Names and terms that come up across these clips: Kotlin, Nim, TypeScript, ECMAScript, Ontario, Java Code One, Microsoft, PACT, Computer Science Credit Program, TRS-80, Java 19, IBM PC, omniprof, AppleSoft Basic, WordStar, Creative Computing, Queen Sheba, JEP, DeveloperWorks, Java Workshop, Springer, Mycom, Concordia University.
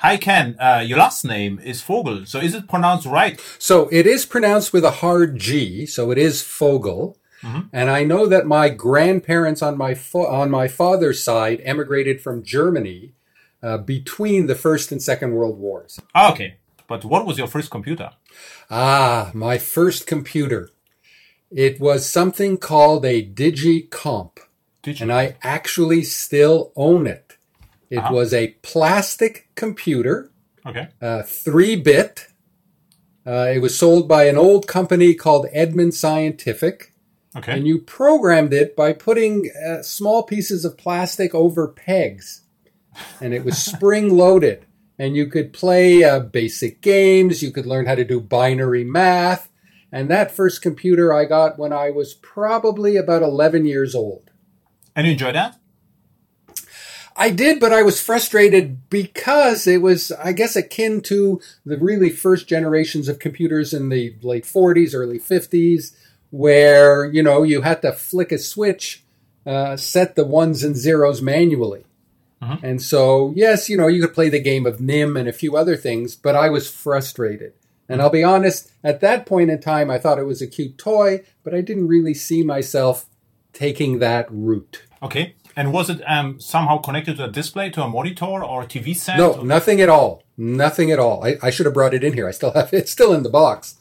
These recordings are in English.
Hi, Ken. Your last name is Fogel. So is it pronounced right? So it is pronounced with a hard G. So it is Fogel. Mm-hmm. And I know that my grandparents on my father's side emigrated from Germany between the First and Second World Wars. Ah, okay. But what was your first computer? My first computer. It was something called a Digi-Comp. And I actually still own it. It was a plastic computer, 3-bit. It was sold by an old company called Edmund Scientific. Okay. And you programmed it by putting small pieces of plastic over pegs. And it was spring-loaded. And you could play basic games. You could learn how to do binary math. And that first computer I got when I was probably about 11 years old. And you enjoyed that? I did, but I was frustrated because it was, I guess, akin to the really first generations of computers in the late 40s, early 50s, where, you know, you had to flick a switch, set the ones and zeros manually. Mm-hmm. And so, yes, you know, you could play the game of NIM and a few other things, but I was frustrated. And I'll be honest, at that point in time, I thought it was a cute toy, but I didn't really see myself taking that route. Okay. And was it somehow connected to a display, to a monitor, or a TV set? No, nothing at all. Nothing at all. I should have brought it in here. I still have it. It's still in the box.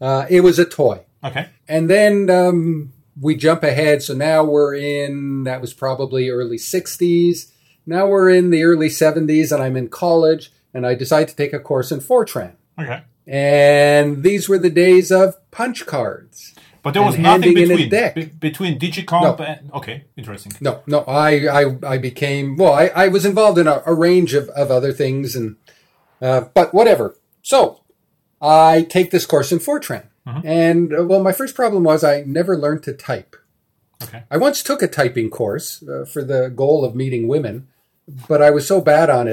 It was a toy. Okay. And then we jump ahead. So now we're in, that was probably early 60s. Now we're in the early 70s, and I'm in college, and I decide to take a course in Fortran. Okay. And these were the days of punch cards. But there was nothing between Digicomp and... Okay, interesting. No, I became... Well, I was involved in a range of other things, and but whatever. So, I take this course in Fortran. Mm-hmm. And, well, my first problem was I never learned to type. Okay. I once took a typing course for the goal of meeting women, but I was so bad at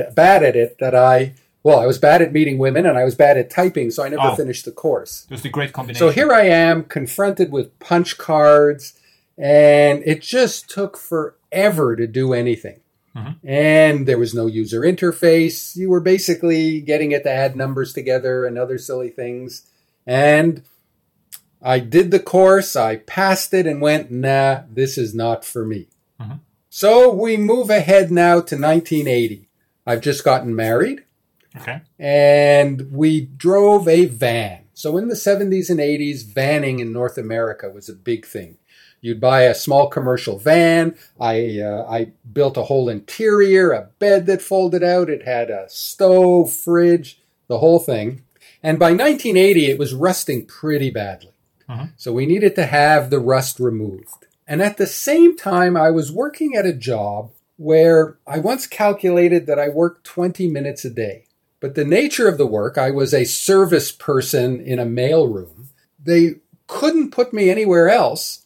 it that I was bad at meeting women, and I was bad at typing, so I never finished the course. It was the great combination. So here I am, confronted with punch cards, and it just took forever to do anything. Mm-hmm. And there was no user interface. You were basically getting it to add numbers together and other silly things. And I did the course, I passed it, and went, nah, this is not for me. Mm-hmm. So we move ahead now to 1980. I've just gotten married. Okay. And we drove a van. So in the 70s and 80s, vanning in North America was a big thing. You'd buy a small commercial van. I built a whole interior, a bed that folded out. It had a stove, fridge, the whole thing. And by 1980, it was rusting pretty badly. Uh-huh. So we needed to have the rust removed. And at the same time, I was working at a job where I once calculated that I worked 20 minutes a day. But the nature of the work, I was a service person in a mailroom. They couldn't put me anywhere else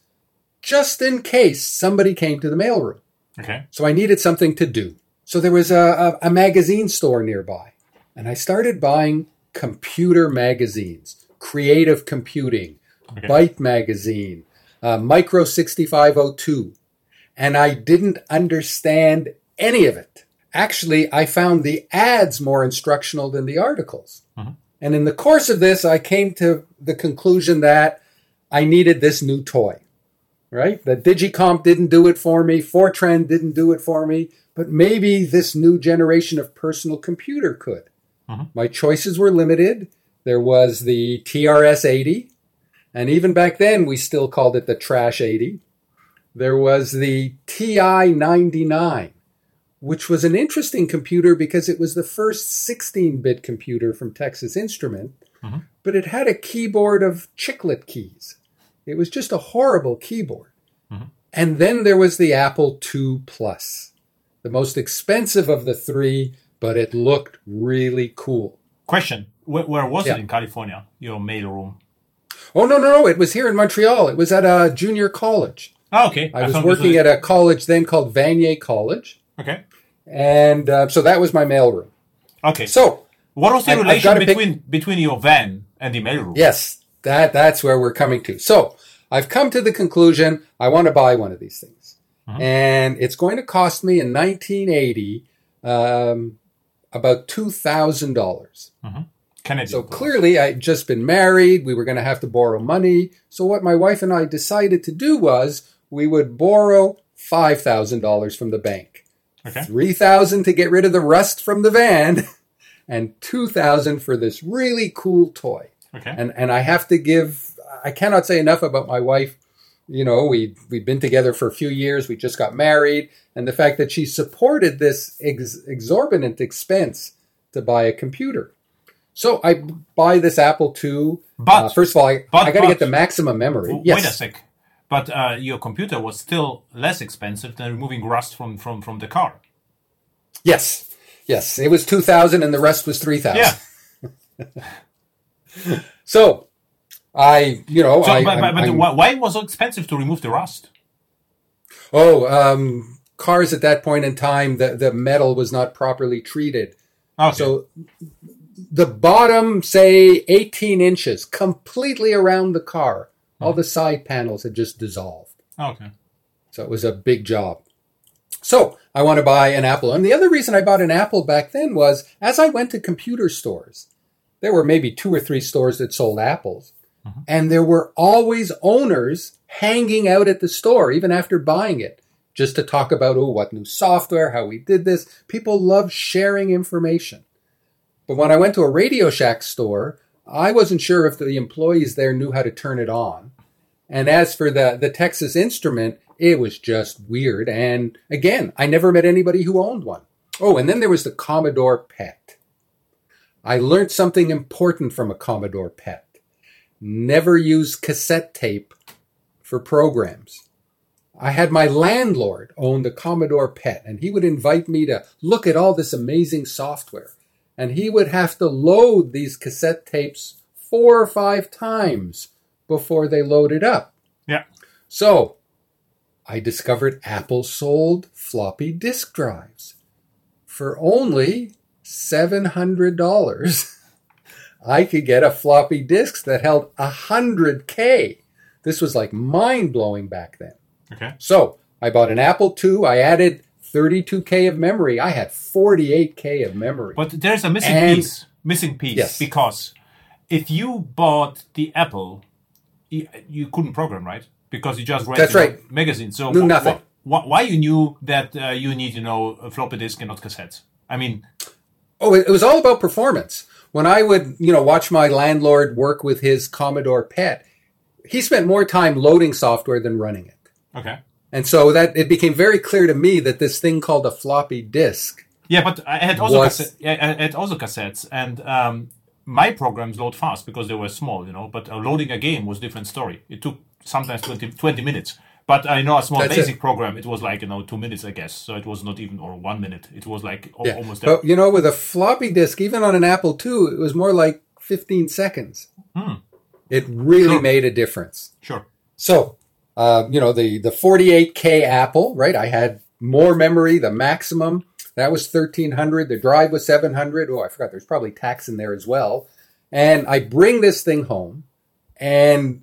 just in case somebody came to the mailroom. Okay. So I needed something to do. So there was a magazine store nearby. And I started buying computer magazines, Creative Computing, okay, Byte Magazine, Micro 6502. And I didn't understand any of it. Actually, I found the ads more instructional than the articles. Mm-hmm. And in the course of this, I came to the conclusion that I needed this new toy, right? The Digicomp didn't do it for me. Fortran didn't do it for me. But maybe this new generation of personal computer could. Mm-hmm. My choices were limited. There was the TRS-80. And even back then, we still called it the Trash 80. There was the TI-99. Which was an interesting computer because it was the first 16-bit computer from Texas Instrument, mm-hmm, but it had a keyboard of chiclet keys. It was just a horrible keyboard. Mm-hmm. And then there was the Apple II Plus, the most expensive of the three, but it looked really cool. Question, where was it in California, your mail room? Oh, no, it was here in Montreal. It was at a junior college. Oh, okay. I was working at a college then called Vanier College. Okay. And so that was my mailroom. Okay. So what was the relation between your van and the mailroom? Yes, that's where we're coming to. So I've come to the conclusion I want to buy one of these things. Uh-huh. And it's going to cost me in 1980 about $2,000. Mm-hmm. Canadian. So clearly, I'd just been married. We were going to have to borrow money. So what my wife and I decided to do was we would borrow $5,000 from the bank, okay, $3,000 to get rid of the rust from the van, and $2,000 for this really cool toy. Okay. And I have to give, I cannot say enough about my wife. You know, we'd been together for a few years. We just got married. And the fact that she supported this exorbitant expense to buy a computer. So I buy this Apple II. But first of all, I got to get the maximum memory. Yes. Wait a sec. But your computer was still less expensive than removing rust from the car. Yes. Yes. It was $2,000 and the rest was $3,000. Yeah. So I, you know. So, but why was it expensive to remove the rust? Oh, cars at that point in time, the metal was not properly treated. Okay. So the bottom, say, 18 inches, completely around the car. All the side panels had just dissolved. Okay. So it was a big job. So I want to buy an Apple. And the other reason I bought an Apple back then was, as I went to computer stores, there were maybe 2 or 3 stores that sold Apples. Mm-hmm. And there were always owners hanging out at the store, even after buying it, just to talk about, oh, what new software, how we did this. People love sharing information. But when I went to a Radio Shack store, I wasn't sure if the employees there knew how to turn it on. And as for the Texas Instrument, it was just weird. And again, I never met anybody who owned one. Oh, and then there was the Commodore PET. I learned something important from a Commodore PET. Never use cassette tape for programs. I had my landlord own the Commodore PET, and he would invite me to look at all this amazing software. And he would have to load these cassette tapes 4 or 5 times before they loaded up. Yeah. So I discovered Apple sold floppy disk drives for only $700. I could get a floppy disk that held 100K. This was like mind-blowing back then. Okay. So I bought an Apple II. I added 32K of memory. I had 48K of memory. But there's a missing piece, yes, because if you bought the Apple, you couldn't program, right? Because you just read the magazine. So knew nothing. Why you knew that you need, a floppy disk and not cassettes? I mean... Oh, it was all about performance. When I would, watch my landlord work with his Commodore PET, he spent more time loading software than running it. Okay. And so that it became very clear to me that this thing called a floppy disk. Yeah, but I had also cassettes, and my programs load fast because they were small, But loading a game was a different story. It took sometimes 20 minutes. But I know a small basic program, it was like 2 minutes, I guess. So it was not even 1 minute. It was like almost. But with a floppy disk, even on an Apple II, it was more like 15 seconds. Mm. It really made a difference. Sure. So. The 48K Apple, right? I had more memory, the maximum. That was 1,300. The drive was 700. Oh, I forgot. There's probably tax in there as well. And I bring this thing home, and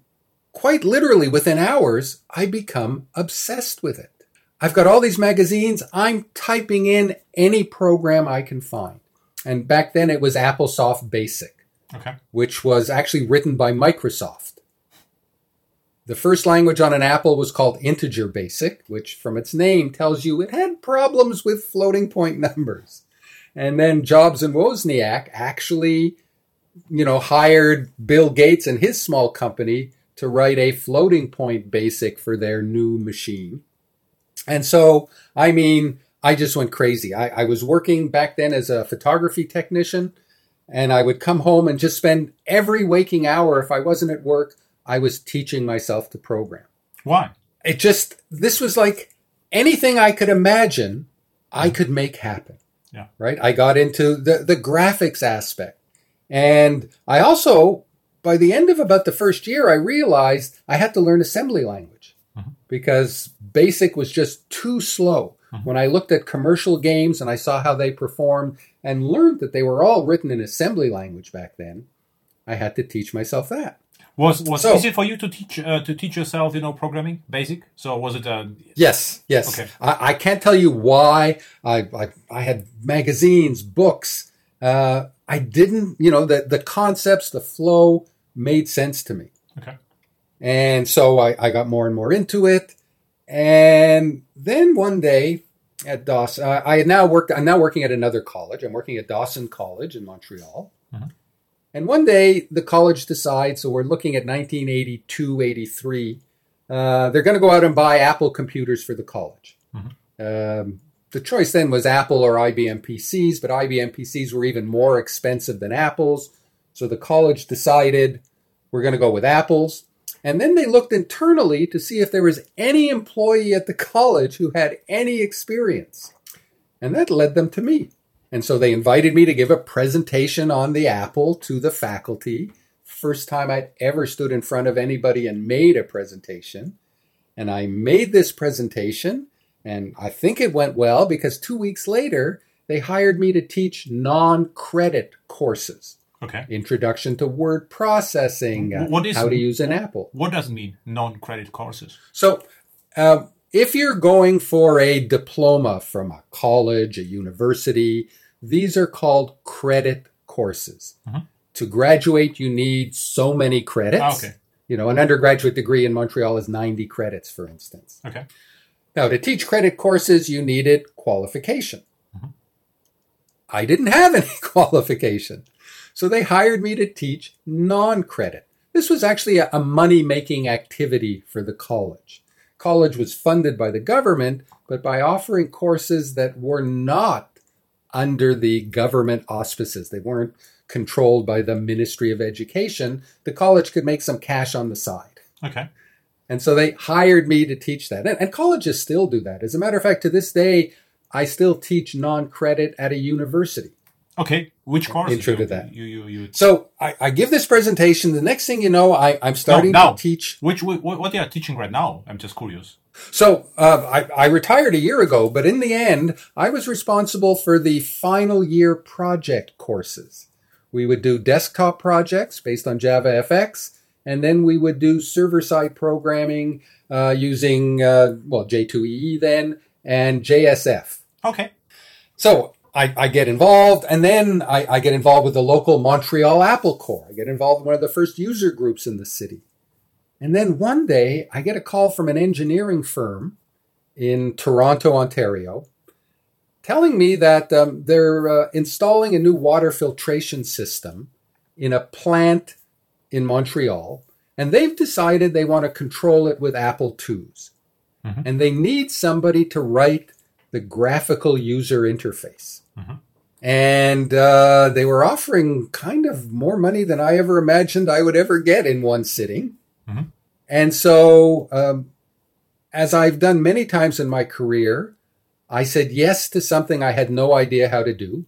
quite literally within hours, I become obsessed with it. I've got all these magazines. I'm typing in any program I can find. And back then it was AppleSoft Basic, okay, which was actually written by Microsoft. The first language on an Apple was called Integer Basic, which from its name tells you it had problems with floating point numbers. And then Jobs and Wozniak actually, hired Bill Gates and his small company to write a floating point basic for their new machine. And so, I just went crazy. I was working back then as a photography technician, and I would come home and just spend every waking hour, if I wasn't at work, I was teaching myself to program. Why? This was like anything I could imagine, I could make happen. Yeah. Right? I got into the graphics aspect. And I also, by the end of about the first year, I realized I had to learn assembly language, mm-hmm, because BASIC was just too slow. Mm-hmm. When I looked at commercial games and I saw how they performed and learned that they were all written in assembly language back then, I had to teach myself that. Was easy for you to teach yourself, programming basic? So was it? Yes. Okay. I can't tell you why I had magazines, books. I didn't, the concepts, the flow made sense to me. Okay. And so I got more and more into it. And then one day at Dawson, I'm now working at another college. I'm working at Dawson College in Montreal. Mm-hmm. And one day the college decides, so we're looking at 1982, 83, they're going to go out and buy Apple computers for the college. Mm-hmm. The choice then was Apple or IBM PCs, but IBM PCs were even more expensive than Apple's. So the college decided we're going to go with Apple's. And then they looked internally to see if there was any employee at the college who had any experience. And that led them to me. And so they invited me to give a presentation on the Apple to the faculty. First time I'd ever stood in front of anybody and made a presentation. And I made this presentation, and I think it went well because 2 weeks later, they hired me to teach non-credit courses. Okay. Introduction to word processing, how to use an Apple. What does it mean, non-credit courses? So if you're going for a diploma from a college, a university, these are called credit courses. Mm-hmm. To graduate, you need so many credits. Ah, okay. An undergraduate degree in Montreal is 90 credits, for instance. Okay. Now, to teach credit courses, you needed qualification. Mm-hmm. I didn't have any qualification. So they hired me to teach non-credit. This was actually a money-making activity for the college. College was funded by the government, but by offering courses that were not under the government auspices, they weren't controlled by the Ministry of Education, the college could make some cash on the side. Okay. And so they hired me to teach that. And colleges still do that. As a matter of fact, to this day, I still teach non-credit at a university. Okay. Which course? Intro to that. So I give this presentation. The next thing you know, I'm starting to teach. What they are teaching right now? I'm just curious. So I retired a year ago, but in the end, I was responsible for the final year project courses. We would do desktop projects based on Java FX, and then we would do server-side programming using, J2EE then, and JSF. Okay. So I get involved, and then I get involved with the local Montreal Apple Corps. I get involved in one of the first user groups in the city. And then one day, I get a call from an engineering firm in Toronto, Ontario, telling me that they're installing a new water filtration system in a plant in Montreal, and they've decided they want to control it with Apple IIs. Mm-hmm. And they need somebody to write the graphical user interface. Mm-hmm. And they were offering kind of more money than I ever imagined I would ever get in one sitting. Mm-hmm. And so, as I've done many times in my career, I said yes to something I had no idea how to do.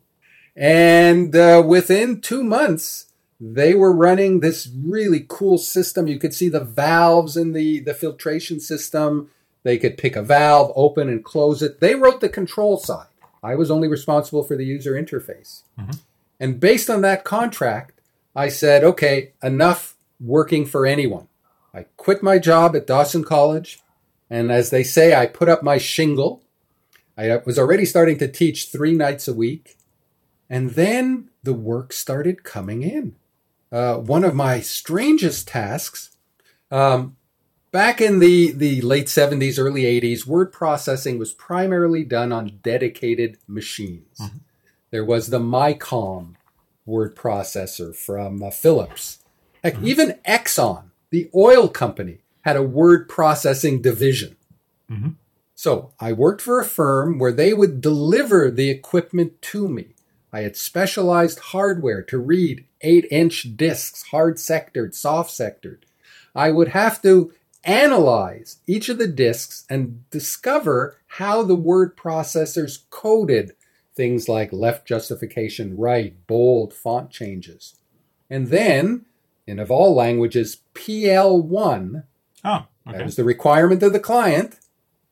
And within 2 months, they were running this really cool system. You could see the valves in the filtration system. They could pick a valve, open and close it. They wrote the control side. I was only responsible for the user interface. Mm-hmm. And based on that contract, I said, okay, enough working for anyone. I quit my job at Dawson College. And as they say, I put up my shingle. I was already starting to teach 3 nights a week. And then the work started coming in. One of my strangest tasks... Back in the late 70s, early 80s, word processing was primarily done on dedicated machines. Mm-hmm. There was the MyCom word processor from Philips. Heck, mm-hmm. Even Exxon, the oil company, had a word processing division. Mm-hmm. So I worked for a firm where they would deliver the equipment to me. I had specialized hardware to read 8-inch discs, hard-sectored, soft-sectored. I would have to analyze each of the disks and discover how the word processors coded things like left justification, right, bold, font changes. And then, in of all languages, PL/1, that was the requirement of the client,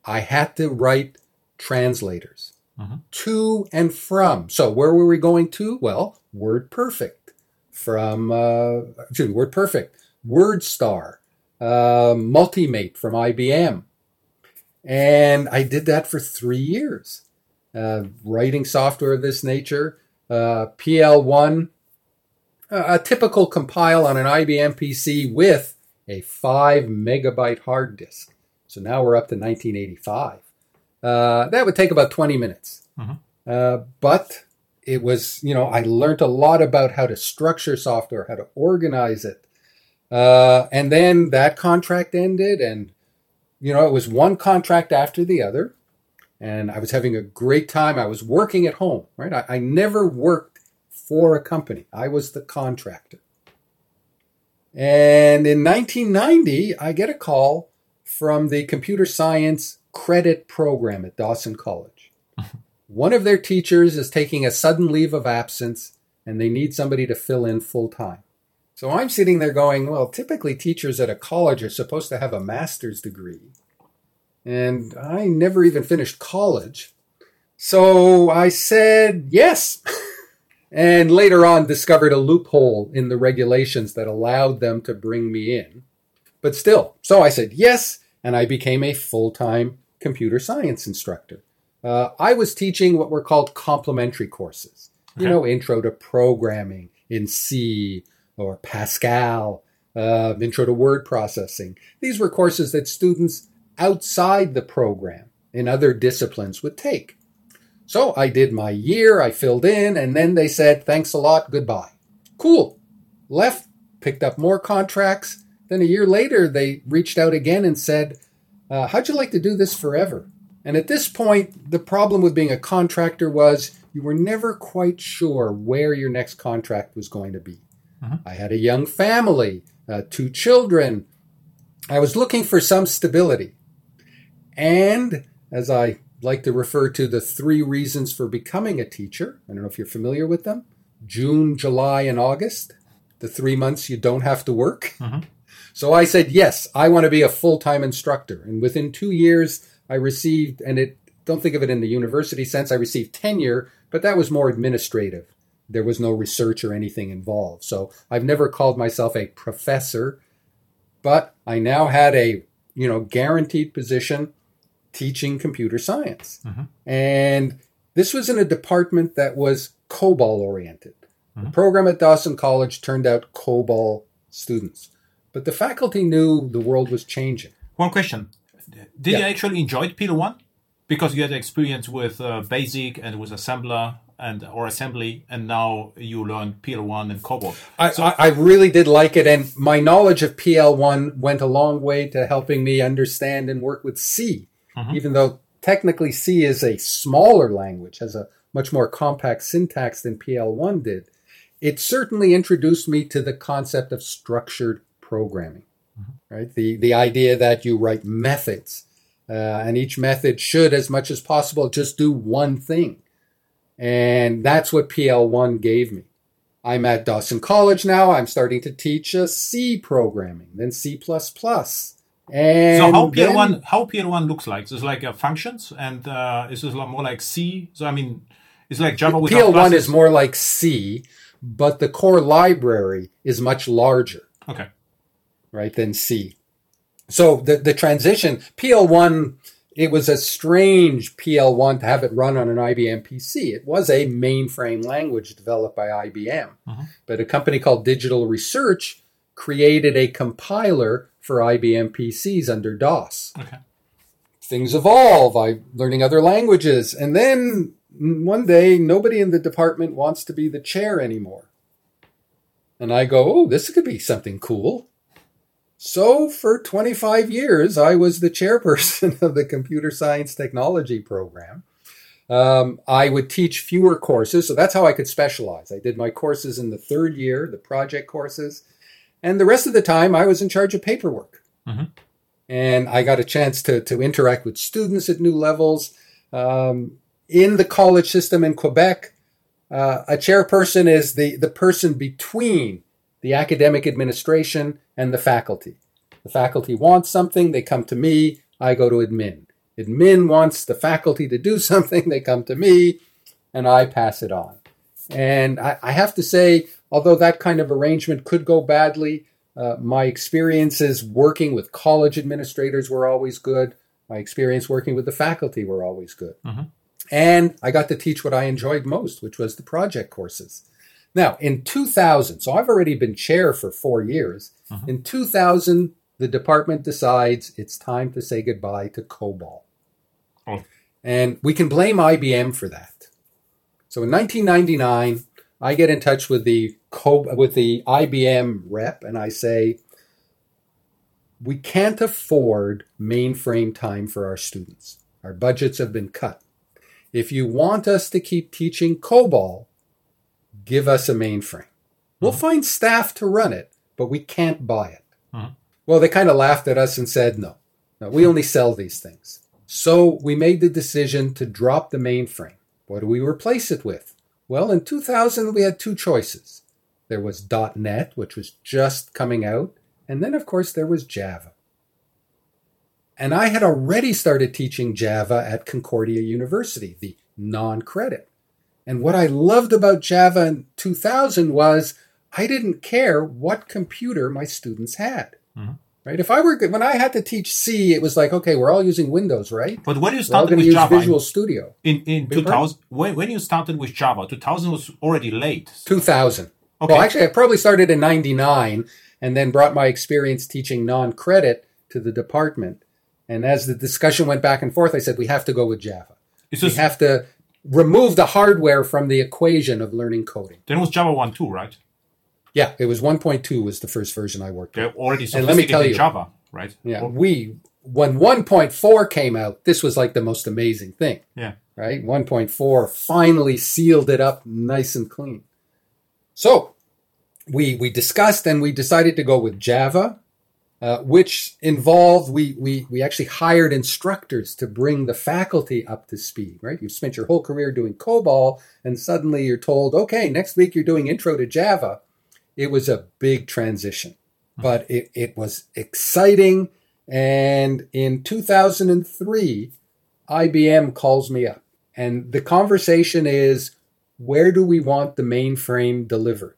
I had to write translators. Mm-hmm. To and from. So where were we going to? Well, WordPerfect. WordStar, Multimate from IBM. And I did that for 3 years, writing software of this nature. PL/1, a typical compile on an IBM PC with a 5 megabyte hard disk. So now we're up to 1985. That would take about 20 minutes. Mm-hmm. But it was, you know, I learned a lot about how to structure software, how to organize it. And then that contract ended, and, you know, it was one contract after the other. And I was having a great time. I was working at home, right? I never worked for a company. I was the contractor. And in 1990, I get a call from the computer science credit program at Dawson College. One of their teachers is taking a sudden leave of absence, and they need somebody to fill in full time. So I'm sitting there going, well, typically teachers at a college are supposed to have a master's degree. And I never even finished college. So I said yes. And later on discovered a loophole in the regulations that allowed them to bring me in. But still, so I said yes, and I became a full-time computer science instructor. I was teaching what were called complementary courses. Okay. You know, intro to programming in C or Pascal, intro to word processing. These were courses that students outside the program in other disciplines would take. So I did my year, I filled in, and then they said, thanks a lot, goodbye. Cool. Left, picked up more contracts. Then a year later, they reached out again and said, how'd you like to do this forever? And at this point, the problem with being a contractor was you were never quite sure where your next contract was going to be. Uh-huh. I had a young family, 2 children. I was looking for some stability. And as I like to refer to the 3 reasons for becoming a teacher, I don't know if you're familiar with them, June, July, and August, the 3 months you don't have to work. Mm-hmm. So I said, yes, I want to be a full-time instructor. And within 2 years, I received, and it don't think of it in the university sense, I received tenure, but that was more administrative. There was no research or anything involved. So I've never called myself a professor, but I now had a, you know, guaranteed position teaching computer science. Mm-hmm. And this was in a department that was COBOL oriented. Mm-hmm. The program at Dawson College turned out COBOL students, but the faculty knew the world was changing. One question. Did you actually enjoy PL1? Because you had experience with BASIC and with assembler or assembly, and now you learn PL1 and COBOL. I really did like it, and my knowledge of PL1 went a long way to helping me understand and work with C. Mm-hmm. Even though technically C is a smaller language, has a much more compact syntax than PL1 did, it certainly introduced me to the concept of structured programming, mm-hmm. right? The idea that you write methods, and each method should, as much as possible, just do one thing. And that's what PL1 gave me. I'm at Dawson College now. I'm starting to teach C programming, then C++. And so how PL1 looks like? So it's like functions, and is this more like C? So I mean, it's like Java with PL1 classes. Is more like C, but the core library is much larger, okay, right, than C. So the transition, PL1, it was a strange PL1 to have it run on an IBM PC. It was a mainframe language developed by IBM, mm-hmm. but a company called Digital Research created a compiler for IBM PCs under DOS. Okay. Things evolve. I'm learning other languages. And then one day, nobody in the department wants to be the chair anymore. And I go, oh, this could be something cool. So for 25 years, I was the chairperson of the computer science technology program. I would teach fewer courses. So that's how I could specialize. I did my courses in the 3rd year, the project courses. And the rest of the time, I was in charge of paperwork. Mm-hmm. And I got a chance to interact with students at new levels. In the college system in Quebec, a chairperson is the person between the academic administration and the faculty. The faculty wants something, they come to me, I go to admin. Admin wants the faculty to do something, they come to me, and I pass it on. And I have to say, although that kind of arrangement could go badly, My experiences working with college administrators were always good. My experience working with the faculty were always good. Mm-hmm. And I got to teach what I enjoyed most, which was the project courses. Now, in 2000, so I've already been chair for 4 years. Mm-hmm. In 2000, the department decides it's time to say goodbye to COBOL. Oh. And we can blame IBM for that. So in 1999, I get in touch with the IBM rep, and I say, we can't afford mainframe time for our students. Our budgets have been cut. If you want us to keep teaching COBOL, give us a mainframe. We'll find staff to run it, but we can't buy it. Well, they kind of laughed at us and said, no, we only sell these things. So we made the decision to drop the mainframe. What do we replace it with? Well, in 2000, we had two choices. There was .NET, which was just coming out. And then, of course, there was Java. And I had already started teaching Java at Concordia University, the non-credit. And what I loved about Java in 2000 was I didn't care what computer my students had. Mm-hmm. Right? When I had to teach C, it was like, okay, we're all using Windows, right? But when you started with Java, Visual Studio in 2000, when you started with Java, 2000 was already late. 2000. Okay. Well, actually, I probably started in 99, and then brought my experience teaching non-credit to the department. And as the discussion went back and forth, I said we have to go with Java. We have to remove the hardware from the equation of learning coding. Then it was Java 1.2, right? Yeah, it was 1.2 was the first version I worked on. Already sophisticated, and let me tell you, Java, right? Yeah, when 1.4 came out, this was like the most amazing thing. Yeah, right. 1.4 finally sealed it up nice and clean. So we discussed and we decided to go with Java, which involved we actually hired instructors to bring the faculty up to speed. Right, you've spent your whole career doing COBOL, and suddenly you're told, okay, next week you're doing Intro to Java. It was a big transition, but it was exciting. And in 2003, IBM calls me up. And the conversation is, where do we want the mainframe delivered?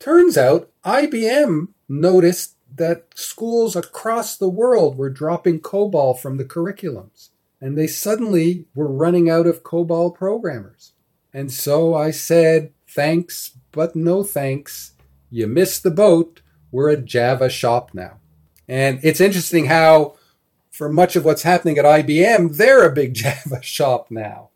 Turns out, IBM noticed that schools across the world were dropping COBOL from the curriculums. And they suddenly were running out of COBOL programmers. And so I said, thanks, but no thanks. You missed the boat. We're a Java shop now. And it's interesting how, for much of what's happening at IBM, they're a big Java shop now.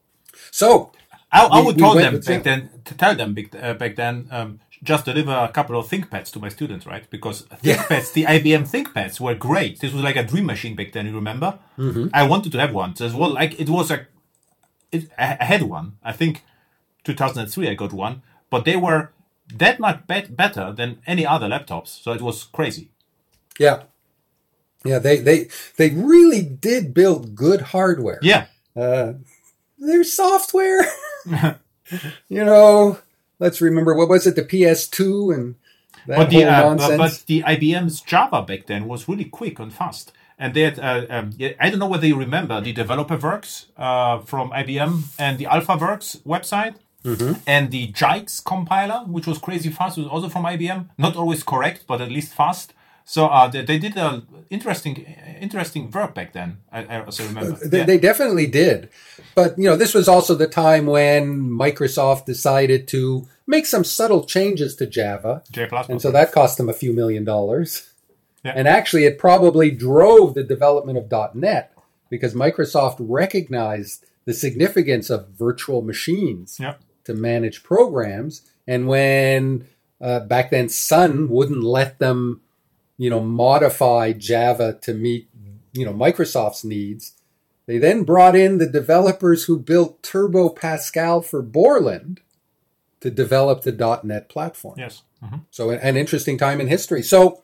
So I would tell them back then, just deliver a couple of ThinkPads to my students, right? Because ThinkPads, the IBM ThinkPads were great. This was like a dream machine back then, you remember? Mm-hmm. I wanted to have one. So I had one. I think 2003 I got one. But they were that much better than any other laptops. So it was crazy. Yeah. Yeah, they really did build good hardware. Yeah. Their software, let's remember, what was it, the PS2 and that whole nonsense? But the IBM's Java back then was really quick and fast. And they had, I don't know whether you remember the DeveloperWorks from IBM and the AlphaWorks website. Mm-hmm. And the Jix compiler, which was crazy fast, was also from IBM. Not always correct, but at least fast. So they did an interesting work back then, I also remember. They definitely did. But, this was also the time when Microsoft decided to make some subtle changes to Java. And so that cost them a few $1 million. Yeah. And actually, it probably drove the development of .NET because Microsoft recognized the significance of virtual machines to manage programs. And when back then Sun wouldn't let them, modify Java to meet, Microsoft's needs, they then brought in the developers who built Turbo Pascal for Borland to develop the .NET platform. Yes. Mm-hmm. So an interesting time in history. So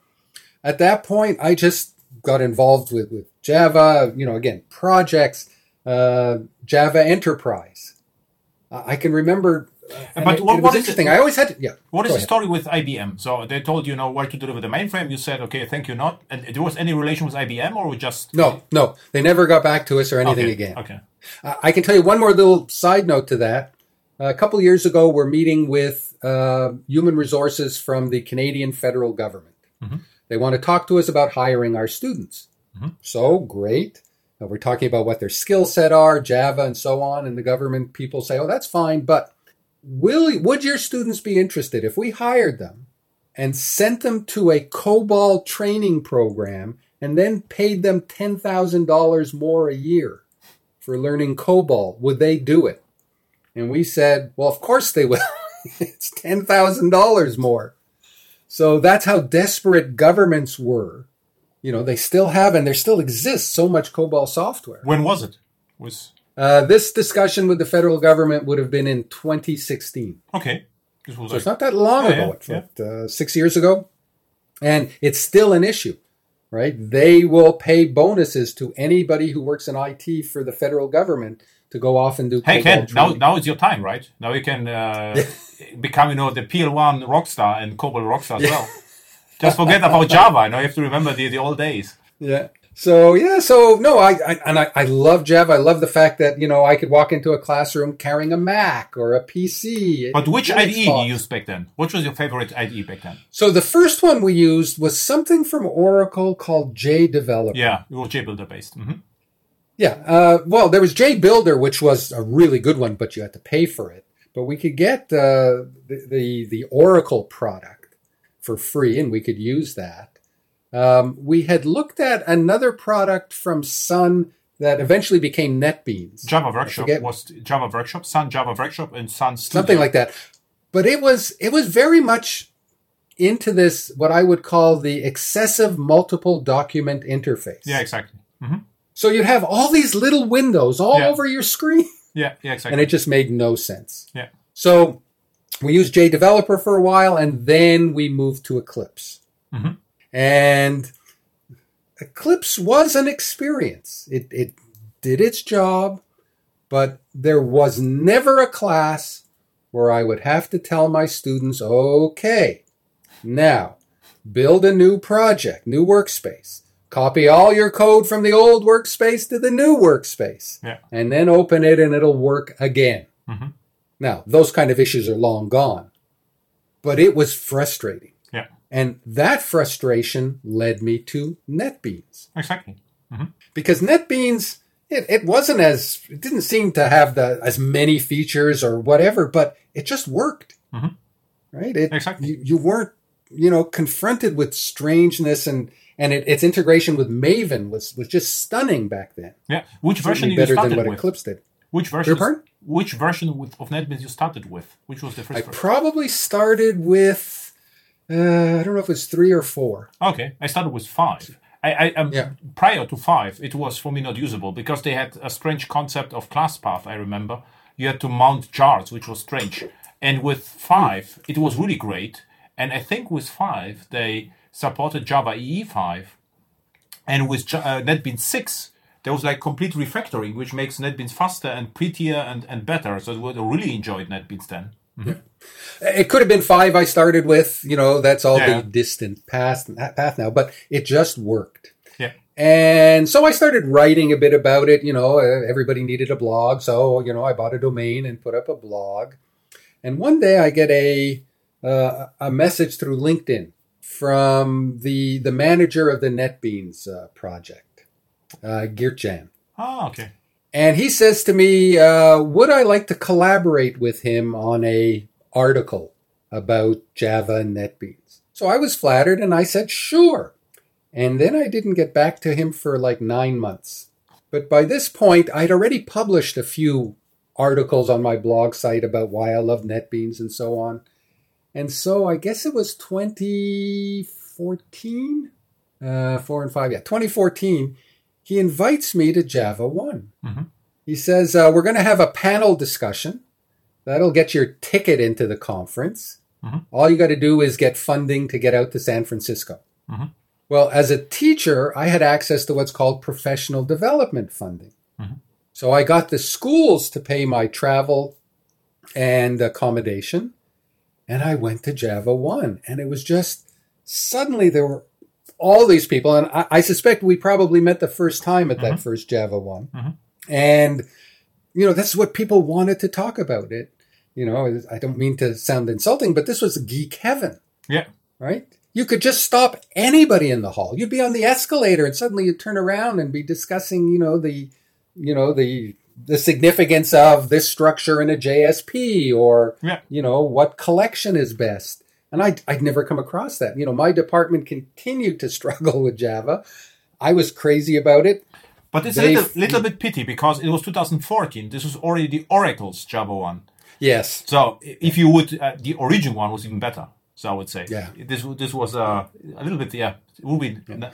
at that point, I just got involved with Java, again, projects, Java Enterprise. I can remember. But what is interesting? I always had. What is the story with IBM? So they told you where to deliver the mainframe. You said, okay, thank you, not. And there was any relation with IBM or just no. They never got back to us or anything again. Okay. I can tell you one more little side note to that. A couple years ago, we're meeting with human resources from the Canadian federal government, mm-hmm. They want to talk to us about hiring our students. Mm-hmm. So great. Now we're talking about what their skill set are, Java and so on. And the government people say, oh, that's fine. But would your students be interested if we hired them and sent them to a COBOL training program and then paid them $10,000 more a year for learning COBOL? Would they do it? And we said, well, of course they will. It's $10,000 more. So that's how desperate governments were. You know, they still have, and there still exists so much COBOL software. When was it? This discussion with the federal government would have been in 2016. Okay. So it's not that long ago. Yeah, yeah. 6 years ago. And it's still an issue, right? They will pay bonuses to anybody who works in IT for the federal government to go off and do COBOL training. Now it's your time, right? Now you can become, the PL/1 rockstar and COBOL rockstar as well. Just forget about Java. You have to remember the old days. Yeah. I love Java. I love the fact that, I could walk into a classroom carrying a Mac or a PC. But which IDE did you use back then? Which was your favorite IDE back then? So the first one we used was something from Oracle called JDeveloper. Yeah, it was JBuilder based. Mm-hmm. Yeah. There was JBuilder, which was a really good one, but you had to pay for it. But we could get the Oracle product for free, and we could use that. We had looked at another product from Sun that eventually became NetBeans. Java Workshop, and Sun Studio. Something like that. But it was very much into this, what I would call the excessive multiple document interface. Yeah, exactly. Mm-hmm. So you'd have all these little windows all over your screen. Yeah, exactly. And it just made no sense. Yeah. So we used JDeveloper for a while, and then we moved to Eclipse. Mm-hmm. And Eclipse was an experience. It did its job, but there was never a class where I would have to tell my students, okay, now build a new project, new workspace. Copy all your code from the old workspace to the new workspace. Yeah. And then open it and it'll work again. Mm-hmm. Now, those kind of issues are long gone, but it was frustrating. And that frustration led me to NetBeans. Exactly. Mm-hmm. Because NetBeans, it didn't seem to have as many features or whatever, but it just worked. Mm-hmm. Right? Exactly. You weren't, confronted with strangeness, and its integration with Maven was just stunning back then. Yeah. Which version did you start with? Better than what Eclipse did. Which version of NetBeans you started with? Which was the first version? I probably started with... I don't know if it's 3 or 4. Okay, I started with 5. Prior to 5, it was for me not usable because they had a strange concept of class path, I remember. You had to mount jars, which was strange. And with 5, it was really great. And I think with 5, they supported Java EE 5. And with NetBeans 6, there was complete refactoring, which makes NetBeans faster and prettier and better. So I really enjoyed NetBeans then. Mm-hmm. Yeah. It could have been 5 I started with, that's all the distant path now, but it just worked. Yeah. And so I started writing a bit about it, everybody needed a blog. So, I bought a domain and put up a blog. And one day I get a message through LinkedIn from the manager of the NetBeans project, Geertjan. Oh, okay. And he says to me, would I like to collaborate with him on a article about Java and NetBeans? So I was flattered and I said, sure. And then I didn't get back to him for 9 months. But by this point, I'd already published a few articles on my blog site about why I love NetBeans and so on. And so I guess it was 2014, 2014. He invites me to Java One. Mm-hmm. He says, we're going to have a panel discussion. That'll get your ticket into the conference. Mm-hmm. All you got to do is get funding to get out to San Francisco. Mm-hmm. Well, as a teacher, I had access to what's called professional development funding. Mm-hmm. So I got the schools to pay my travel and accommodation. And I went to Java One. And it was just suddenly there were all these people, and I suspect we probably met the first time at that mm-hmm. first Java One. Mm-hmm. And, that's what people wanted to talk about it. I don't mean to sound insulting, but this was geek heaven. Yeah. Right? You could just stop anybody in the hall. You'd be on the escalator and suddenly you'd turn around and be discussing, the significance of this structure in a JSP or, what collection is best. And I'd never come across that. My department continued to struggle with Java. I was crazy about it. But it's a little bit pity because it was 2014. This was already the Oracle's Java one. Yes. So if you would, the origin one was even better. So I would say, this was a little bit, yeah. And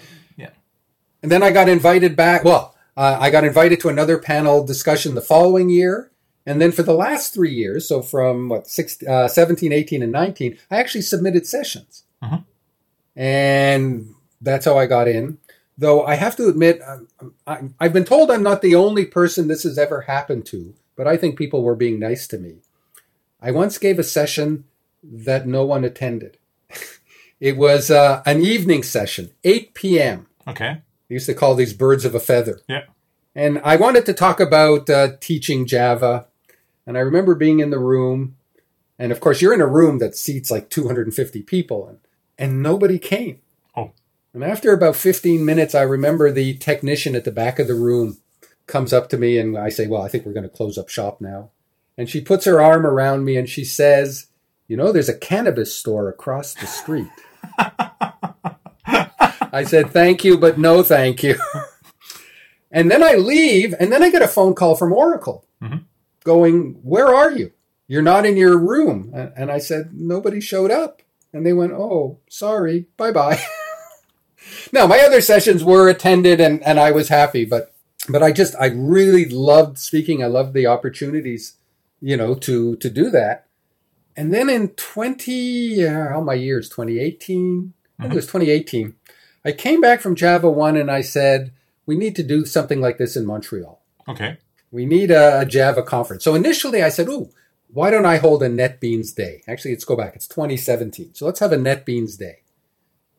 then I got invited back. Well, I got invited to another panel discussion the following year. And then for the last 3 years, so from 17, 18, and 19, I actually submitted sessions. Uh-huh. And that's how I got in. Though I have to admit, I've been told I'm not the only person this has ever happened to, but I think people were being nice to me. I once gave a session that no one attended. It was an evening session, 8 p.m. Okay. They used to call these birds of a feather. Yeah. And I wanted to talk about teaching Java. And I remember being in the room. And, of course, you're in a room that seats like 250 people. And nobody came. Oh. And after about 15 minutes, I remember the technician at the back of the room comes up to me. And I say, well, I think we're going to close up shop now. And she puts her arm around me and she says, there's a cannabis store across the street. I said, thank you, but no thank you. And then I leave, and then I get a phone call from Oracle going, where are you? You're not in your room. And I said, nobody showed up. And they went, oh, sorry, bye-bye. Now, my other sessions were attended, and I was happy. But I really loved speaking. I loved the opportunities, to do that. And then in 2018, I think it was 2018, I came back from Java One, and I said, we need to do something like this in Montreal. Okay. We need a Java conference. So initially I said, why don't I hold a NetBeans day? Actually, let's go back. It's 2017. So let's have a NetBeans day.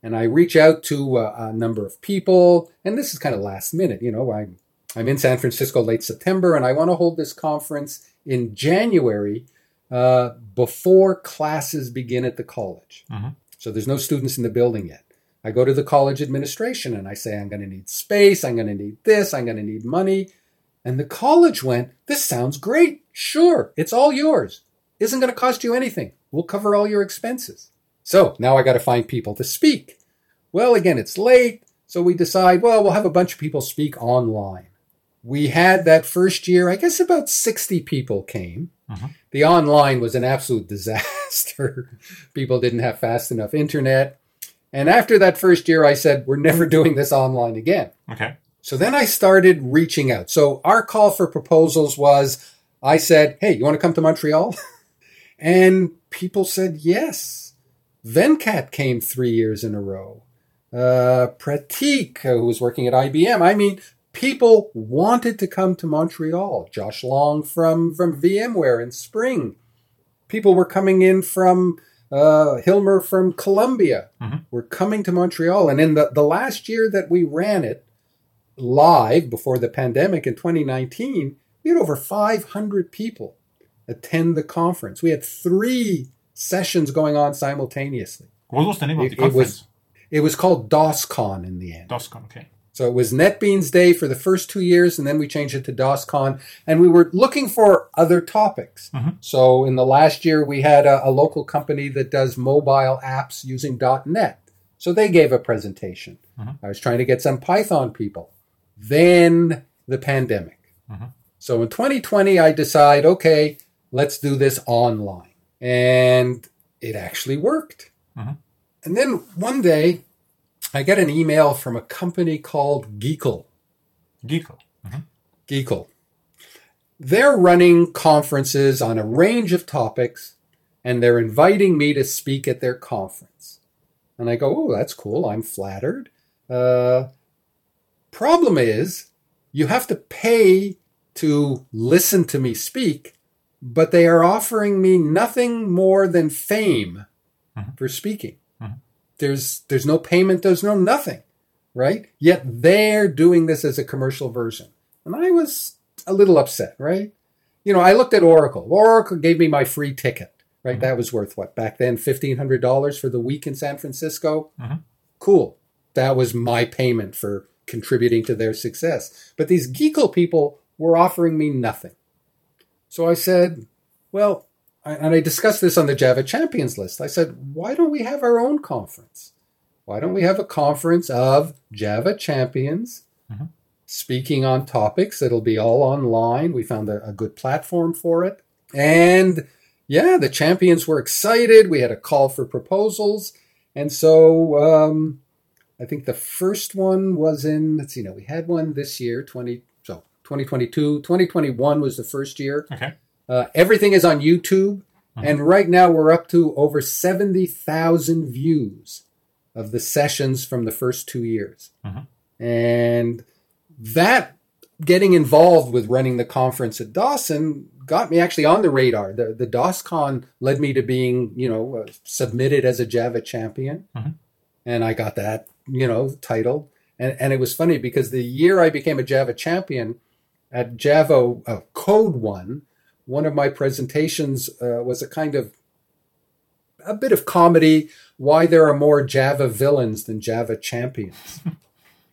And I reach out to a number of people. And this is kind of last minute. I'm in San Francisco late September, and I want to hold this conference in January before classes begin at the college. Mm-hmm. So there's no students in the building yet. I go to the college administration and I say, I'm going to need space. I'm going to need this. I'm going to need money. And the college went, this sounds great. Sure. It's all yours. Isn't going to cost you anything. We'll cover all your expenses. So now I got to find people to speak. Well, again, it's late. So we decide, we'll have a bunch of people speak online. We had that first year, I guess about 60 people came. Uh-huh. The online was an absolute disaster. People didn't have fast enough internet. And after that first year, I said, we're never doing this online again. Okay. So then I started reaching out. So our call for proposals was, I said, hey, you want to come to Montreal? And people said, yes. Venkat came 3 years in a row. Pratik, who was working at IBM. I mean, people wanted to come to Montreal. Josh Long from VMware in spring. People were coming in from... Hilmer from Columbia were coming to Montreal. And in the last year that we ran it live before the pandemic in 2019, we had over 500 people attend the conference. We had 3 sessions going on simultaneously. What was the name of the conference? It was called DOSCon in the end. DOSCon, okay. So it was NetBeans Day for the first 2 years, and then we changed it to DOSCon. And we were looking for other topics. Mm-hmm. So in the last year, we had a local company that does mobile apps using .NET. So they gave a presentation. Mm-hmm. I was trying to get some Python people. Then the pandemic. Mm-hmm. So in 2020, I decide, okay, let's do this online. And it actually worked. Mm-hmm. And then one day... I get an email from a company called Geekle. Geekle. Mm-hmm. Geekle. They're running conferences on a range of topics, and they're inviting me to speak at their conference. And I go, that's cool. I'm flattered. Problem is, you have to pay to listen to me speak, but they are offering me nothing more than fame for speaking. There's no payment, there's no nothing, right? Yet they're doing this as a commercial version. And I was a little upset, right? I looked at Oracle. Oracle gave me my free ticket. right? Mm-hmm. That was worth what back then, $1,500 for the week in San Francisco. Mm-hmm. Cool. That was my payment for contributing to their success. But these Geekle people were offering me nothing. So I said, well, and I discussed this on the Java Champions list. I said, why don't we have our own conference? Why don't we have a conference of Java Champions mm-hmm. speaking on topics? It'll be all online. We found a good platform for it. And yeah, the champions were excited. We had a call for proposals. And so I think the first one was in, let's see, no, we had one this year, 2022. 2021 was the first year. Okay. Everything is on YouTube. Mm-hmm. And right now we're up to over 70,000 views of the sessions from the first 2 years. Mm-hmm. And that getting involved with running the conference at Dawson got me actually on the radar. The DawsCon led me to being, submitted as a Java champion. Mm-hmm. And I got that, title. And it was funny because the year I became a Java champion at Java Code One of my presentations was a bit of comedy, why there are more Java villains than Java champions.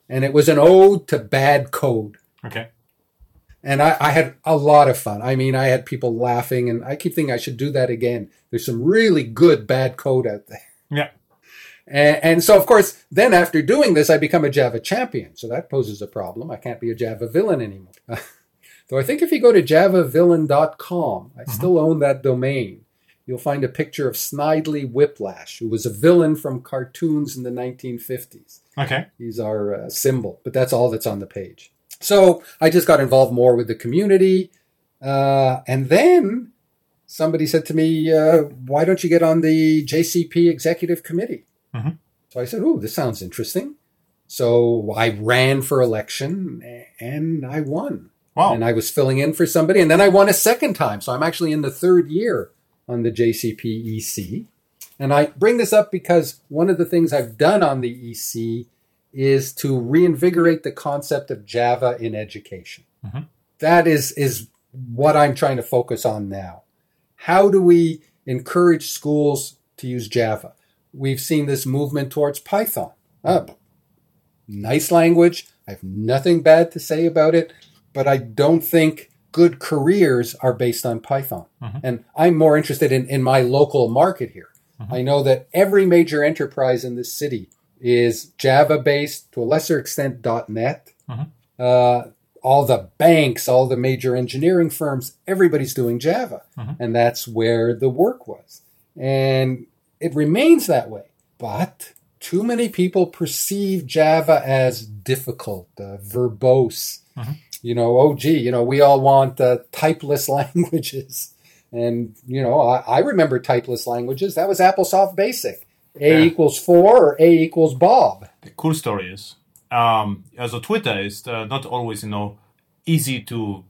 And it was an ode to bad code. Okay. And I had a lot of fun. I mean, I had people laughing, and I keep thinking I should do that again. There's some really good bad code out there. Yeah. And so, of course, then after doing this, I become a Java champion. So that poses a problem. I can't be a Java villain anymore. Though I think if you go to javavillain.com, I mm-hmm. still own that domain, you'll find a picture of Snidely Whiplash, who was a villain from cartoons in the 1950s. Okay. He's our symbol, but that's all that's on the page. So I just got involved more with the community. And then somebody said to me, why don't you get on the JCP Executive Committee? Mm-hmm. So I said, oh, this sounds interesting. So I ran for election and I won. Wow. And I was filling in for somebody. And then I won a second time. So I'm actually in the third year on the JCP EC. And I bring this up because one of the things I've done on the EC is to reinvigorate the concept of Java in education. Mm-hmm. That is what I'm trying to focus on now. How do we encourage schools to use Java? We've seen this movement towards Python. Nice language. I have nothing bad to say about it, but I don't think good careers are based on Python. Mm-hmm. And I'm more interested in my local market here. Mm-hmm. I know that every major enterprise in this city is Java-based, to a lesser extent, .NET. Mm-hmm. All the banks, all the major engineering firms, everybody's doing Java. Mm-hmm. And that's where the work was. And it remains that way. But too many people perceive Java as difficult, verbose. Mm-hmm. We all want typeless languages. And, I remember typeless languages. That was AppleSoft Basic. A equals 4 or A equals Bob. The cool story is, as a Twitter, it's not always, easy to...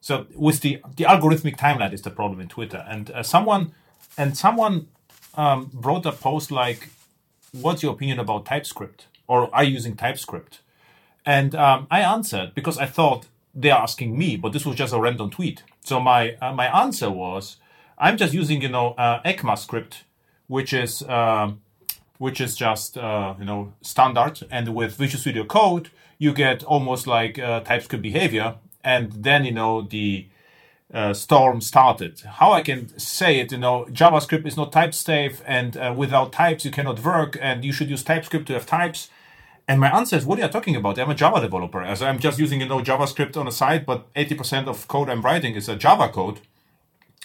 So with the algorithmic timeline is the problem in Twitter. And someone wrote a post like, what's your opinion about TypeScript? Or are you using TypeScript? And I answered because I thought they're asking me, but this was just a random tweet. So my answer was, I'm just using, ECMAScript, which is just standard, and with Visual Studio Code you get almost like TypeScript behavior, and then the storm started. How I can say it? JavaScript is not type safe, and without types you cannot work, and you should use TypeScript to have types. And my answer is, what are you talking about? I'm a Java developer, as I'm just using JavaScript on the side, but 80% of code I'm writing is a Java code.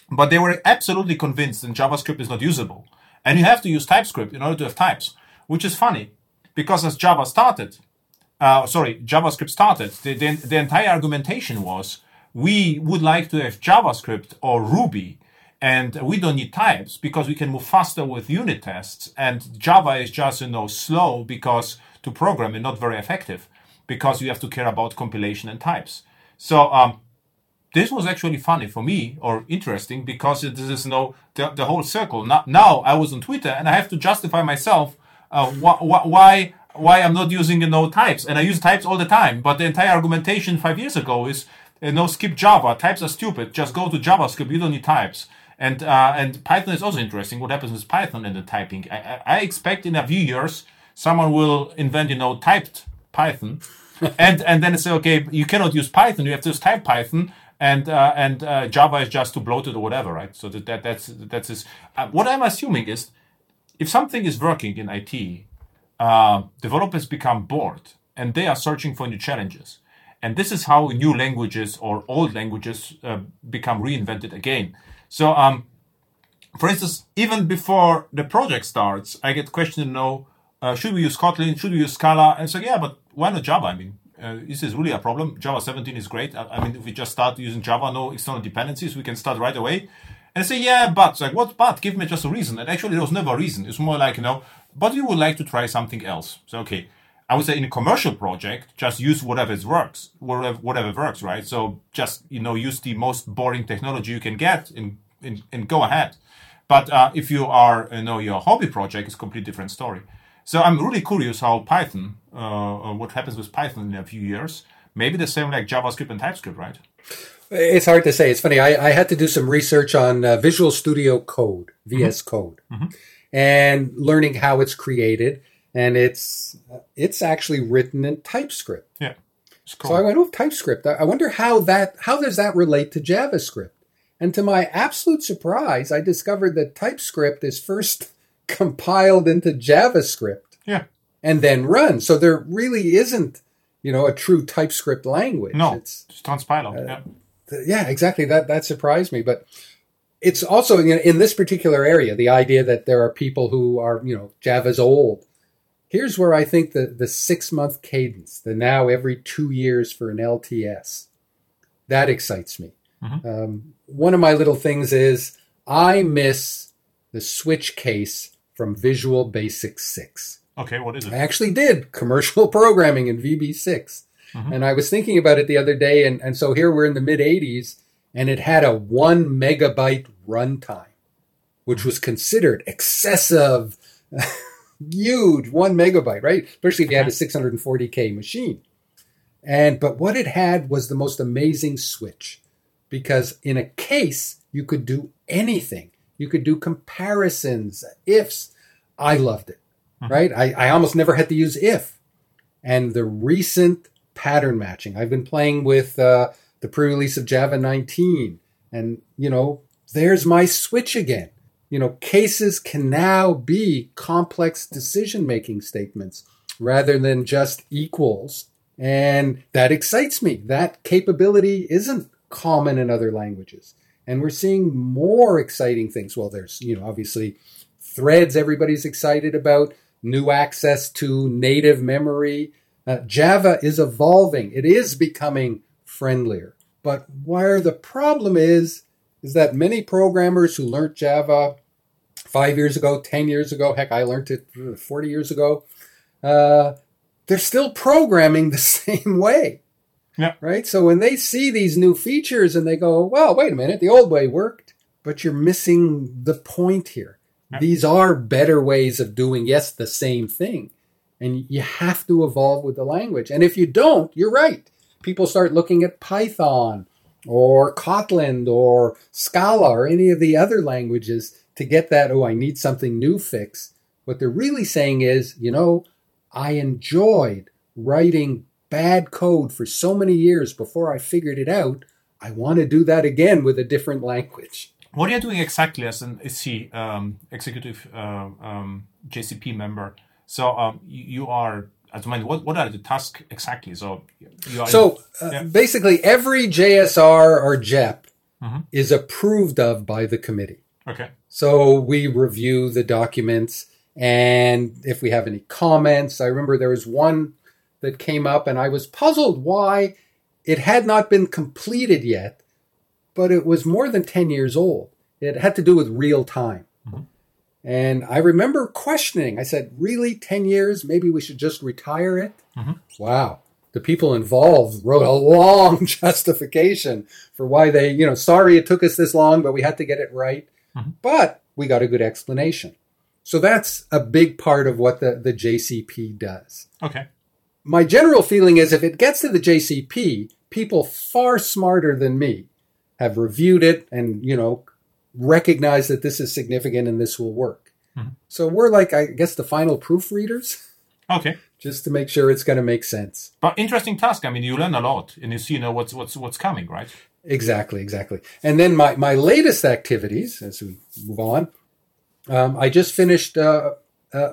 But they were absolutely convinced that JavaScript is not usable. And you have to use TypeScript in order to have types, which is funny, because as JavaScript started, the entire argumentation was, we would like to have JavaScript or Ruby, and we don't need types because we can move faster with unit tests, and Java is just, slow because to program and not very effective because you have to care about compilation and types. So this was actually funny for me, or interesting, because this is the whole circle. Now I was on Twitter and I have to justify myself why I'm not using types, and I use types all the time. But the entire argumentation 5 years ago is skip Java. Types are stupid. Just go to JavaScript. You don't need types. And Python is also interesting. What happens with Python and the typing? I expect in a few years someone will invent, typed Python, and then say, okay, you cannot use Python. You have to just type Python, and Java is just too bloated or whatever, right? So that's this. What I'm assuming is, if something is working in IT, developers become bored and they are searching for new challenges. And this is how new languages or old languages become reinvented again. So, for instance, even before the project starts, I get questioned to know, should we use Kotlin? Should we use Scala? And so, yeah, but why not Java? I mean, is this really a problem? Java 17 is great. I mean, if we just start using Java, no external dependencies, we can start right away. And I say, yeah, but. It's like, what but? Give me just a reason. And actually, there was never a reason. It's more like, but you would like to try something else. So, okay. I would say in a commercial project, just use whatever works, right? So just, use the most boring technology you can get and go ahead. But if you are, your hobby project, it's a completely different story. So I'm really curious how Python, what happens with Python in a few years. Maybe the same like JavaScript and TypeScript, right? It's hard to say. It's funny. I had to do some research on Visual Studio Code, VS Code, and learning how it's created. And it's actually written in TypeScript. Yeah, it's cool. So I went, TypeScript. I wonder how does that relate to JavaScript? And to my absolute surprise, I discovered that TypeScript is first compiled into JavaScript. Yeah. And then run. So there really isn't, a true TypeScript language. No, it's transpiler. Yeah, exactly. That surprised me. But it's also in this particular area, the idea that there are people who are, Java's old. Here's where I think the 6-month cadence, the now every 2 years for an LTS, that excites me. Mm-hmm. One of my little things is I miss the switch case from Visual Basic 6. Okay, what is it? I actually did commercial programming in VB6. Mm-hmm. And I was thinking about it the other day, and so here we're in the mid-'80s, and it had a 1 megabyte runtime, which was considered excessive. Huge, 1 megabyte, right? Especially if you had a 640K machine. But what it had was the most amazing switch, because in a case, you could do anything. You could do comparisons, ifs. I loved it, right? I almost never had to use if. And the recent pattern matching. I've been playing with the pre-release of Java 19, and, there's my switch again. Cases can now be complex decision-making statements rather than just equals. And that excites me. That capability isn't common in other languages. And we're seeing more exciting things. Well, there's, obviously threads everybody's excited about, new access to native memory. Java is evolving. It is becoming friendlier. But where the problem is that many programmers who learned Java 5 years ago, 10 years ago, heck, I learned it 40 years ago, they're still programming the same way, right? So when they see these new features and they go, well, wait a minute, the old way worked, but you're missing the point here. Yeah. These are better ways of doing, yes, the same thing. And you have to evolve with the language. And if you don't, you're right. People start looking at Python or Kotlin or Scala or any of the other languages to get that, I need something new fix. What they're really saying is, I enjoyed writing bad code for so many years before I figured it out. I want to do that again with a different language. What you're doing exactly as an C executive JCP member. So you are... What are the tasks exactly? Basically, every JSR or JEP is approved of by the committee. Okay. So we review the documents, and if we have any comments, I remember there was one that came up, and I was puzzled why it had not been completed yet, but it was more than 10 years old. It had to do with real time. Mm-hmm. And I remember questioning. I said, really, 10 years? Maybe we should just retire it? Mm-hmm. Wow. The people involved wrote a long justification for why they, sorry it took us this long, but we had to get it right. Mm-hmm. But we got a good explanation. So that's a big part of what the JCP does. Okay. My general feeling is if it gets to the JCP, people far smarter than me have reviewed it and, recognize that this is significant and this will work. Mm-hmm. So we're like, I guess, the final proofreaders. Okay. Just to make sure it's going to make sense. But interesting task. I mean, you learn a lot and you see, you know, what's coming, right? Exactly, exactly. And then my latest activities, as we move on, I just finished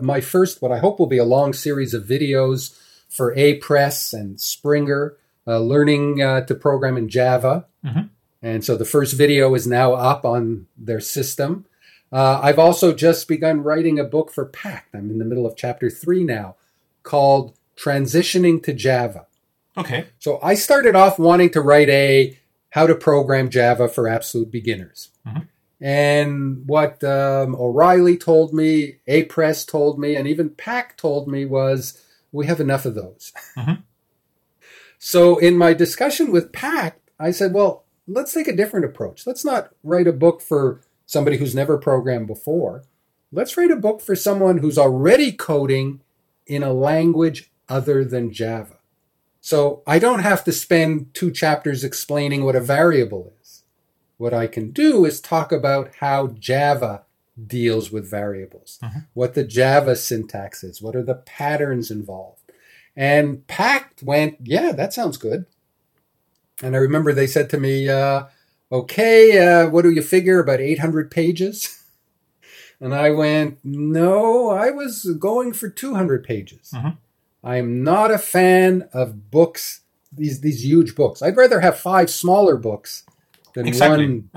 my first, what I hope will be a long series of videos for A-Press and Springer, learning to program in Java. Mm-hmm. And so the first video is now up on their system. I've also just begun writing a book for PACT. I'm in the middle of chapter 3 now, called Transitioning to Java. Okay. So I started off wanting to write a How to Program Java for Absolute Beginners. Mm-hmm. And what O'Reilly told me, A-Press told me, and even PACT told me was, we have enough of those. Mm-hmm. So in my discussion with PACT, I said, well, let's take a different approach. Let's not write a book for somebody who's never programmed before. Let's write a book for someone who's already coding in a language other than Java. So I don't have to spend 2 chapters explaining what a variable is. What I can do is talk about how Java deals with variables, mm-hmm. what the Java syntax is, what are the patterns involved. And PACT went, yeah, that sounds good. And I remember they said to me, okay, what do you figure, about 800 pages? And I went, no, I was going for 200 pages. Mm-hmm. I'm not a fan of books, these huge books. I'd rather have 5 smaller books than one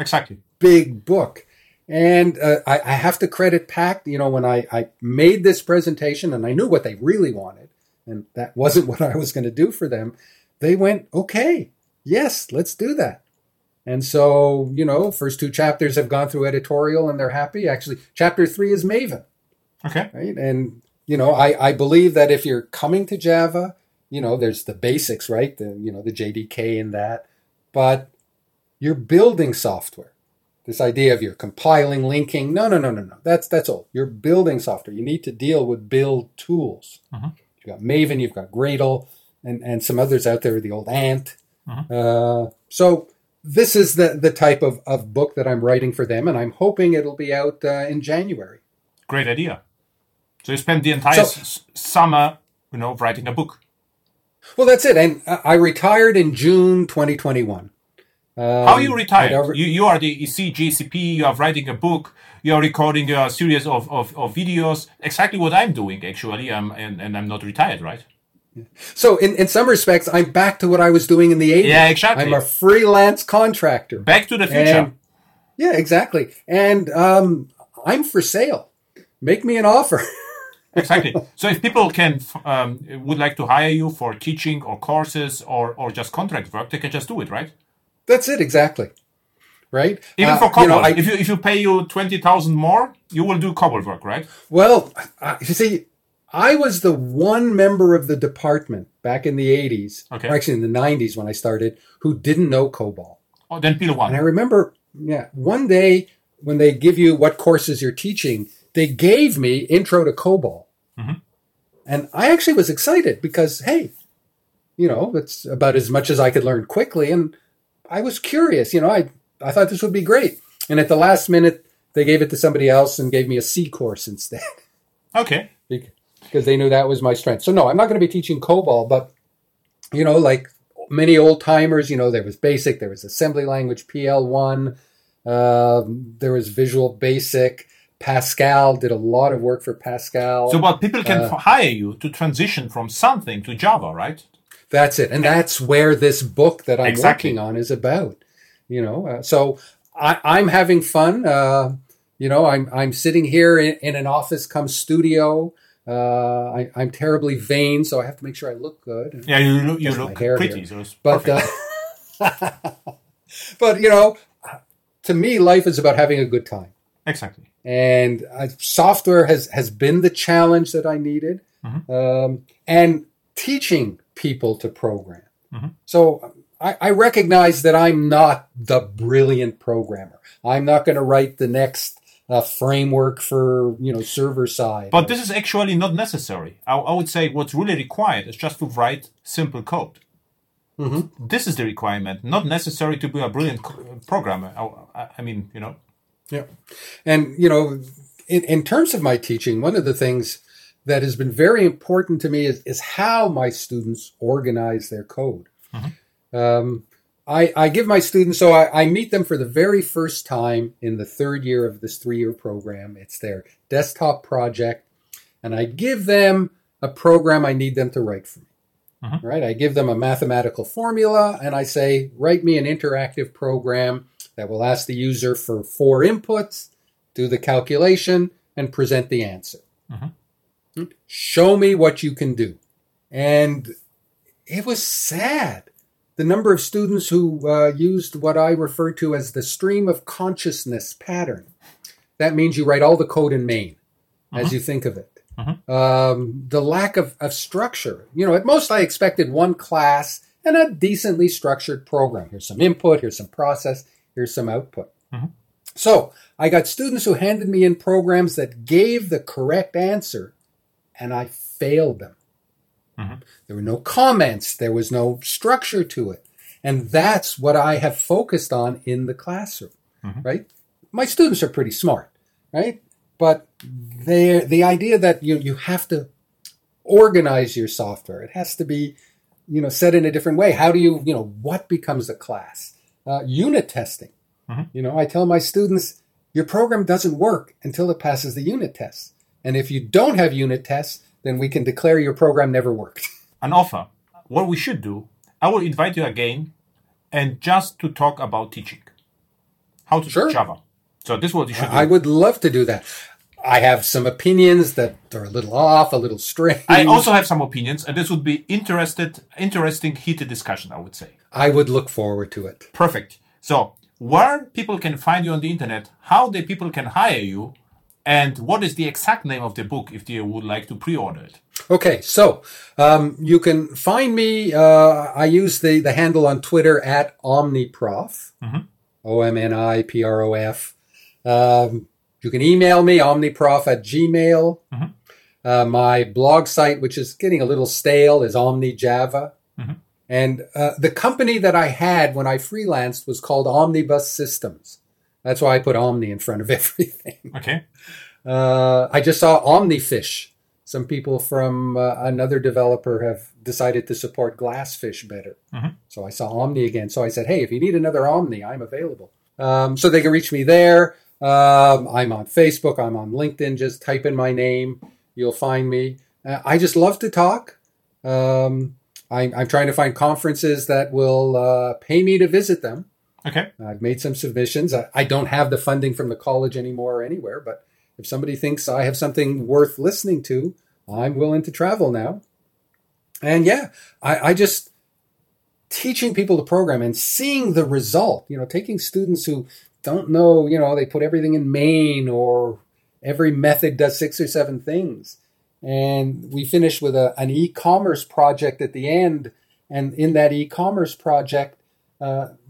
big book. And I have to credit PACT, you know, when I made this presentation and I knew what they really wanted, and that wasn't what I was going to do for them, they went, okay, yes, let's do that. And so, you know, first 2 chapters have gone through editorial and they're happy. Actually, chapter 3 is Maven. Okay. Right? And, you know, I believe that if you're coming to Java, you know, there's the basics, right? The JDK and that. But you're building software. This idea of you're compiling, linking. No. That's old. You're building software. You need to deal with build tools. Mm-hmm. You've got Maven, you've got Gradle, and some others out there, the old Ant. Mm-hmm. So this is the type of book that I'm writing for them, and I'm hoping it'll be out in January. Great idea. So you spent the entire summer, you know, writing a book. Well, that's it. And I retired in June 2021. How you retired? You are the CGCP, you are writing a book, you are recording a series of videos. Exactly what I'm doing, actually. And I'm not retired, right? So in some respects, I'm back to what I was doing in the 80s. Yeah, exactly. I'm a freelance contractor. Back to the future. Yeah, exactly. And I'm for sale. Make me an offer. Exactly. So if people can would like to hire you for teaching or courses or just contract work, they can just do it, right? That's it, exactly. Right? Even for COBOL. You know, if you pay you 20,000 more, you will do COBOL work, right? Well, you see, I was the one member of the department back in the 80s, or actually in the 90s when I started, who didn't know COBOL. Oh, then PL/1. And I remember, one day when they give you what courses you're teaching, they gave me Intro to COBOL. Mm-hmm. And I actually was excited because, hey, you know, it's about as much as I could learn quickly. And I was curious. You know, I thought this would be great. And at the last minute, they gave it to somebody else and gave me a C course instead. Okay. Because they knew that was my strength. So, no, I'm not going to be teaching COBOL. But, you know, like many old-timers, you know, there was BASIC, there was assembly language, PL/1, there was Visual Basic. Pascal, did a lot of work for Pascal. So, but people can hire you to transition from something to Java, right? That's it. And that's where this book that I'm working on is about. You know, so I'm having fun. You know, I'm sitting here in an office come studio. I'm terribly vain, so I have to make sure I look good. Yeah, you look pretty. So it's perfect. But, you know, to me, life is about having a good time. Exactly. And software has been the challenge that I needed, mm-hmm. And teaching people to program. Mm-hmm. So I recognize that I'm not the brilliant programmer. I'm not going to write the next framework for, you know, server side. But this is actually not necessary. I would say what's really required is just to write simple code. Mm-hmm. This is the requirement, not necessary to be a brilliant programmer. I mean, you know. Yeah. And, you know, in terms of my teaching, one of the things that has been very important to me is how my students organize their code. Mm-hmm. I give my students, so I meet them for the very first time in the third year of this three-year program. It's their desktop project. And I give them a program I need them to write for me. Mm-hmm. Right? I give them a mathematical formula, and I say, write me an interactive program that will ask the user for 4 inputs, do the calculation, and present the answer. Mm-hmm. Show me what you can do. And it was sad. The number of students who used what I refer to as the stream of consciousness pattern. That means you write all the code in main, mm-hmm. as you think of it. Mm-hmm. The lack of structure. You know, at most I expected one class and a decently structured program. Here's some input, here's some process, here's some output. Mm-hmm. So I got students who handed me in programs that gave the correct answer, and I failed them. Mm-hmm. There were no comments. There was no structure to it. And that's what I have focused on in the classroom, mm-hmm. right? My students are pretty smart, right? But the idea that you have to organize your software, it has to be, you know, set in a different way. How do you know, what becomes a class? Unit testing. Mm-hmm. You know, I tell my students, your program doesn't work until it passes the unit tests. And if you don't have unit tests, then we can declare your program never worked. An offer. What we should do, I will invite you again and just to talk about teaching. How to teach Java. So this is what you should do. I would love to do that. I have some opinions that are a little off, a little strange. I also have some opinions, and this would be interesting, heated discussion, I would say. I would look forward to it. Perfect. So where people can find you on the internet, how the people can hire you, and what is the exact name of the book if they would like to pre-order it? Okay, so you can find me. I use the handle on Twitter at Omniprof, mm-hmm. Omniprof. You can email me, omniprof@gmail.com. Mm-hmm. My blog site, which is getting a little stale, is OmniJava. Mm-hmm. And the company that I had when I freelanced was called Omnibus Systems. That's why I put Omni in front of everything. Okay. I just saw OmniFish. Some people from another developer have decided to support GlassFish better. Mm-hmm. So I saw Omni again. So I said, hey, if you need another Omni, I'm available. So they can reach me there. I'm on Facebook. I'm on LinkedIn. Just type in my name. You'll find me. I just love to talk. I'm trying to find conferences that will pay me to visit them. Okay. I've made some submissions. I don't have the funding from the college anymore or anywhere, but if somebody thinks I have something worth listening to, I'm willing to travel now. And yeah, I just... teaching people to program and seeing the result, you know, taking students who... don't know, you know, they put everything in main or every method does 6 or 7 things. And we finished with an e-commerce project at the end. And in that e-commerce project,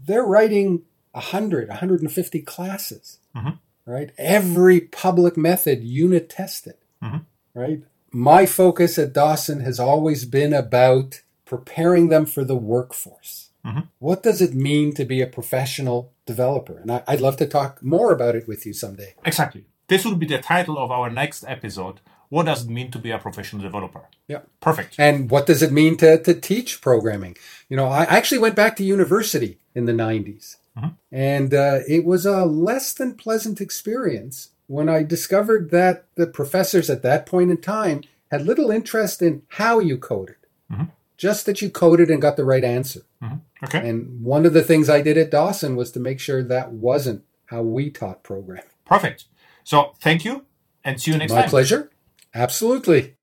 they're writing 100, 150 classes, mm-hmm. right? Every public method unit tested, mm-hmm. right? My focus at Dawson has always been about preparing them for the workforce. Mm-hmm. What does it mean to be a professional developer? And I'd love to talk more about it with you someday. Exactly. This will be the title of our next episode. What does it mean to be a professional developer? Yeah. Perfect. And what does it mean to teach programming? You know, I actually went back to university in the 90s. Mm-hmm. And it was a less than pleasant experience when I discovered that the professors at that point in time had little interest in how you coded. Mm-hmm. Just that you coded and got the right answer. Mm-hmm. Okay. And one of the things I did at Dawson was to make sure that wasn't how we taught programming. Perfect. So thank you and see you next time. My pleasure. Absolutely.